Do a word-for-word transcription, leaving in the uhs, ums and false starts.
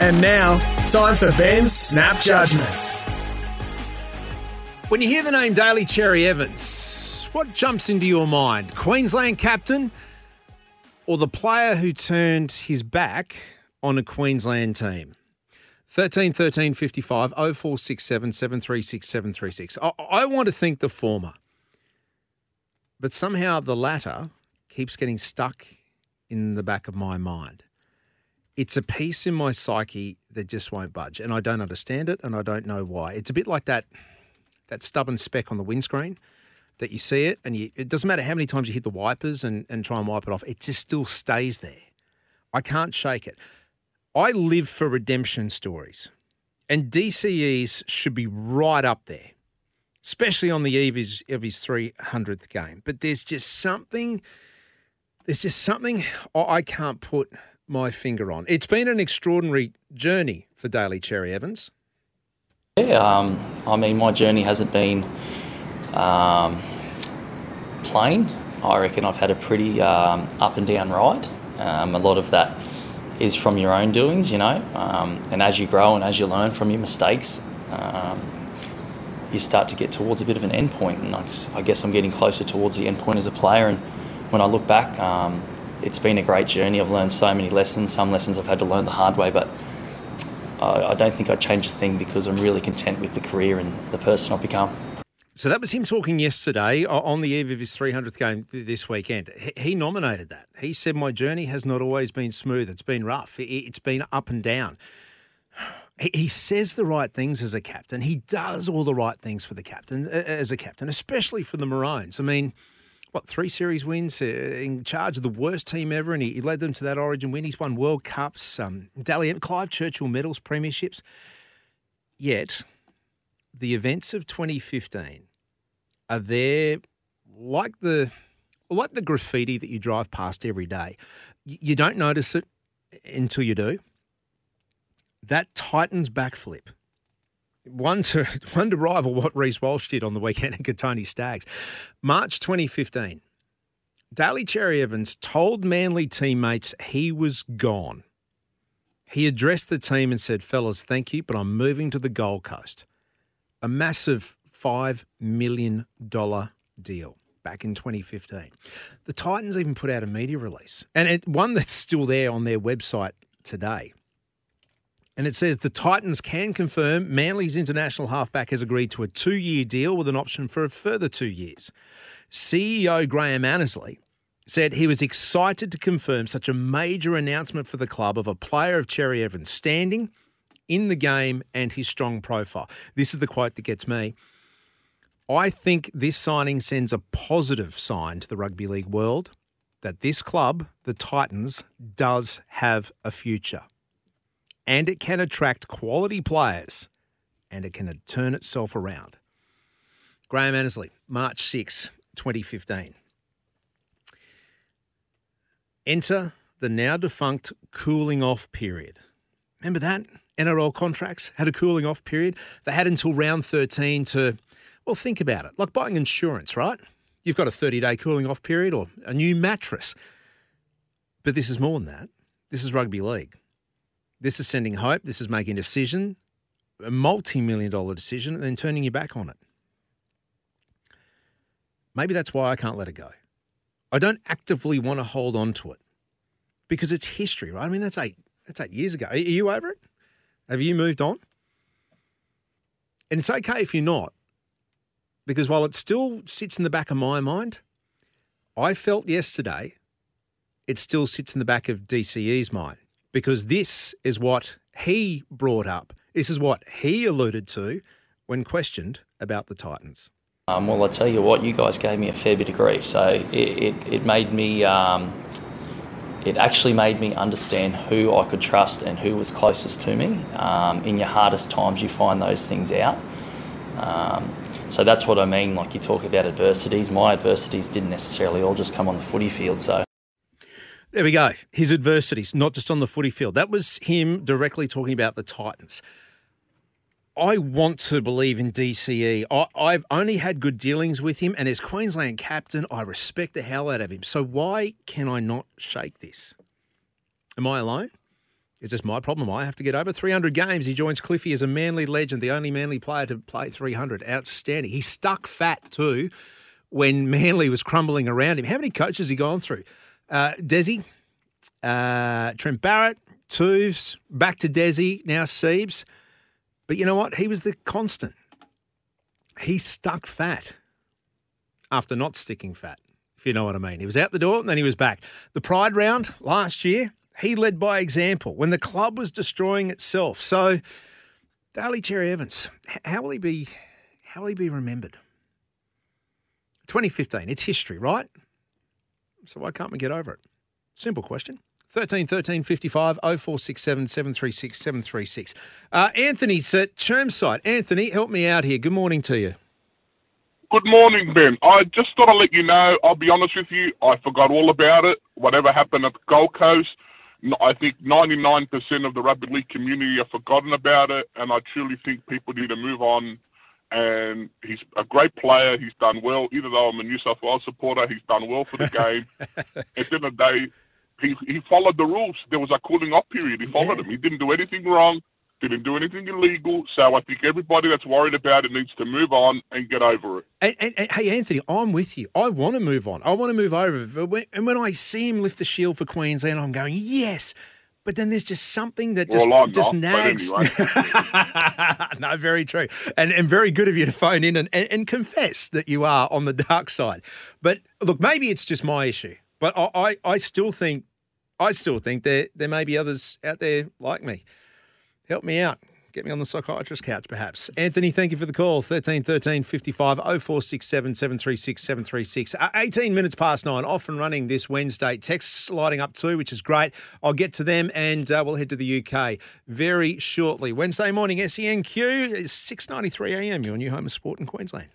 And now, time for Ben's Snap Judgment. When you hear the name Daly Cherry-Evans, what jumps into your mind? Queensland captain or the player who turned his back on a Queensland team? thirteen thirteen fifty-five oh four six seven seven three six seven three six. I, I want to think the former, but somehow the latter keeps getting stuck in the back of my mind. It's a piece in my psyche that just won't budge, and I don't understand it, and I don't know why. It's a bit like that that stubborn speck on the windscreen that you see it, and you, it doesn't matter how many times you hit the wipers and, and try and wipe it off. It just still stays there. I can't shake it. I live for redemption stories, and D C E's should be right up there, especially on the eve of his three hundredth game. But there's just something, there's just something I can't put my finger on. It's been an extraordinary journey for Daly Cherry-Evans. Yeah, um, I mean, my journey hasn't been um, plain. I reckon I've had a pretty um, up and down ride. Um, a lot of that is from your own doings, you know, um, and as you grow and as you learn from your mistakes, um, you start to get towards a bit of an end point, and I guess, I guess I'm getting closer towards the end point as a player. And when I look back, um, it's been a great journey. I've learned so many lessons. Some lessons I've had to learn the hard way, but I, I don't think I'd change a thing because I'm really content with the career and the person I've become. So that was him talking yesterday on the eve of his three hundredth game this weekend. He nominated that. He said, my journey has not always been smooth. It's been rough. It's been up and down. He says the right things as a captain. He does all the right things for the captain, as a captain, especially for the Maroons. I mean, what, three series wins, in charge of the worst team ever, and he led them to that Origin win. He's won World Cups, um, Dally, Clive Churchill medals, premierships. Yet the events of twenty fifteen are there like the like the graffiti that you drive past every day. You don't notice it until you do. That Titans backflip, one to one to rival what Reece Walsh did on the weekend against Tony Staggs. March twenty fifteen, Daly Cherry-Evans told Manly teammates he was gone. He addressed the team and said, fellas, thank you, but I'm moving to the Gold Coast. A massive five million dollars deal back in twenty fifteen. The Titans even put out a media release, and it, one that's still there on their website today. And it says, the Titans can confirm Manly's international halfback has agreed to a two-year deal with an option for a further two years. C E O Graham Annesley said he was excited to confirm such a major announcement for the club of a player of Cherry-Evans' standing in the game and his strong profile. This is the quote that gets me. I think this signing sends a positive sign to the rugby league world that this club, the Titans, does have a future. And it can attract quality players, and it can turn itself around. Graham Annesley, March sixth, twenty fifteen. Enter the now defunct cooling off period. Remember that? N R L contracts had a cooling off period. They had until round thirteen to... Well, think about it. Like buying insurance, right? You've got a thirty-day cooling off period or a new mattress. But this is more than that. This is rugby league. This is sending hope. This is making a decision, a multi-million dollar decision, and then turning your back on it. Maybe that's why I can't let it go. I don't actively want to hold on to it because it's history, right? I mean, that's eight, that's eight years ago. Are you over it? Have you moved on? And it's okay if you're not. Because while it still sits in the back of my mind, I felt yesterday it still sits in the back of D C E's mind. Because this is what he brought up. This is what he alluded to when questioned about the Titans. Um, well, I tell you what, you guys gave me a fair bit of grief. So it, it, it made me, um, it actually made me understand who I could trust and who was closest to me. Um, in your hardest times, you find those things out. Um, So that's what I mean, like you talk about adversities. My adversities didn't necessarily all just come on the footy field, so. There we go. His adversities, not just on the footy field. That was him directly talking about the Titans. I want to believe in D C E. I, I've only had good dealings with him, and as Queensland captain, I respect the hell out of him. So why can I not shake this? Am I alone? Is this my problem? I have to get over three hundred games. He joins Cliffy as a Manly legend, the only Manly player to play three hundred. Outstanding. He stuck fat too when Manly was crumbling around him. How many coaches has he gone through? Uh, Desi, uh, Trent Barrett, Tooves, back to Desi, now Siebes. But you know what? He was the constant. He stuck fat after not sticking fat, if you know what I mean. He was out the door and then he was back. The Pride round last year, he led by example when the club was destroying itself. So, Daly Cherry-Evans, how will he be? How will he be remembered? twenty fifteen, it's history, right? So why can't we get over it? Simple question. thirteen thirteen fifty-five oh four six seven seven three six seven three six. Uh, Anthony's at Chermside. Anthony, help me out here. Good morning to you. Good morning, Ben. I just thought I'd let you know, I'll be honest with you, I forgot all about it. Whatever happened at the Gold Coast, I think ninety-nine percent of the rugby league community have forgotten about it, and I truly think people need to move on. And he's a great player. He's done well. Even though I'm a New South Wales supporter, he's done well for the game. At the end of the day, he, he followed the rules. There was a cooling-off period. He followed them. Yeah. He didn't do anything wrong, didn't do anything illegal. So I think everybody that's worried about it needs to move on and get over it. And, and, and hey, Anthony, I'm with you. I want to move on. I want to move over. But when, and when I see him lift the shield for Queensland, I'm going, yes. But then there's just something that just, well, just not, nags. Anyway. No, very true. And and very good of you to phone in and, and, and confess that you are on the dark side. But look, maybe it's just my issue. But I, I, I still think I still think there there may be others out there like me. Help me out. Get me on the psychiatrist's couch, perhaps. Anthony, thank you for the call. thirteen thirteen fifty-five oh four six seven seven three six seven three six. Uh, eighteen minutes past nine, off and running this Wednesday. Texts lighting up too, which is great. I'll get to them and uh, we'll head to the U K very shortly. Wednesday morning, S E N Q, six ninety-three a m, your new home of sport in Queensland.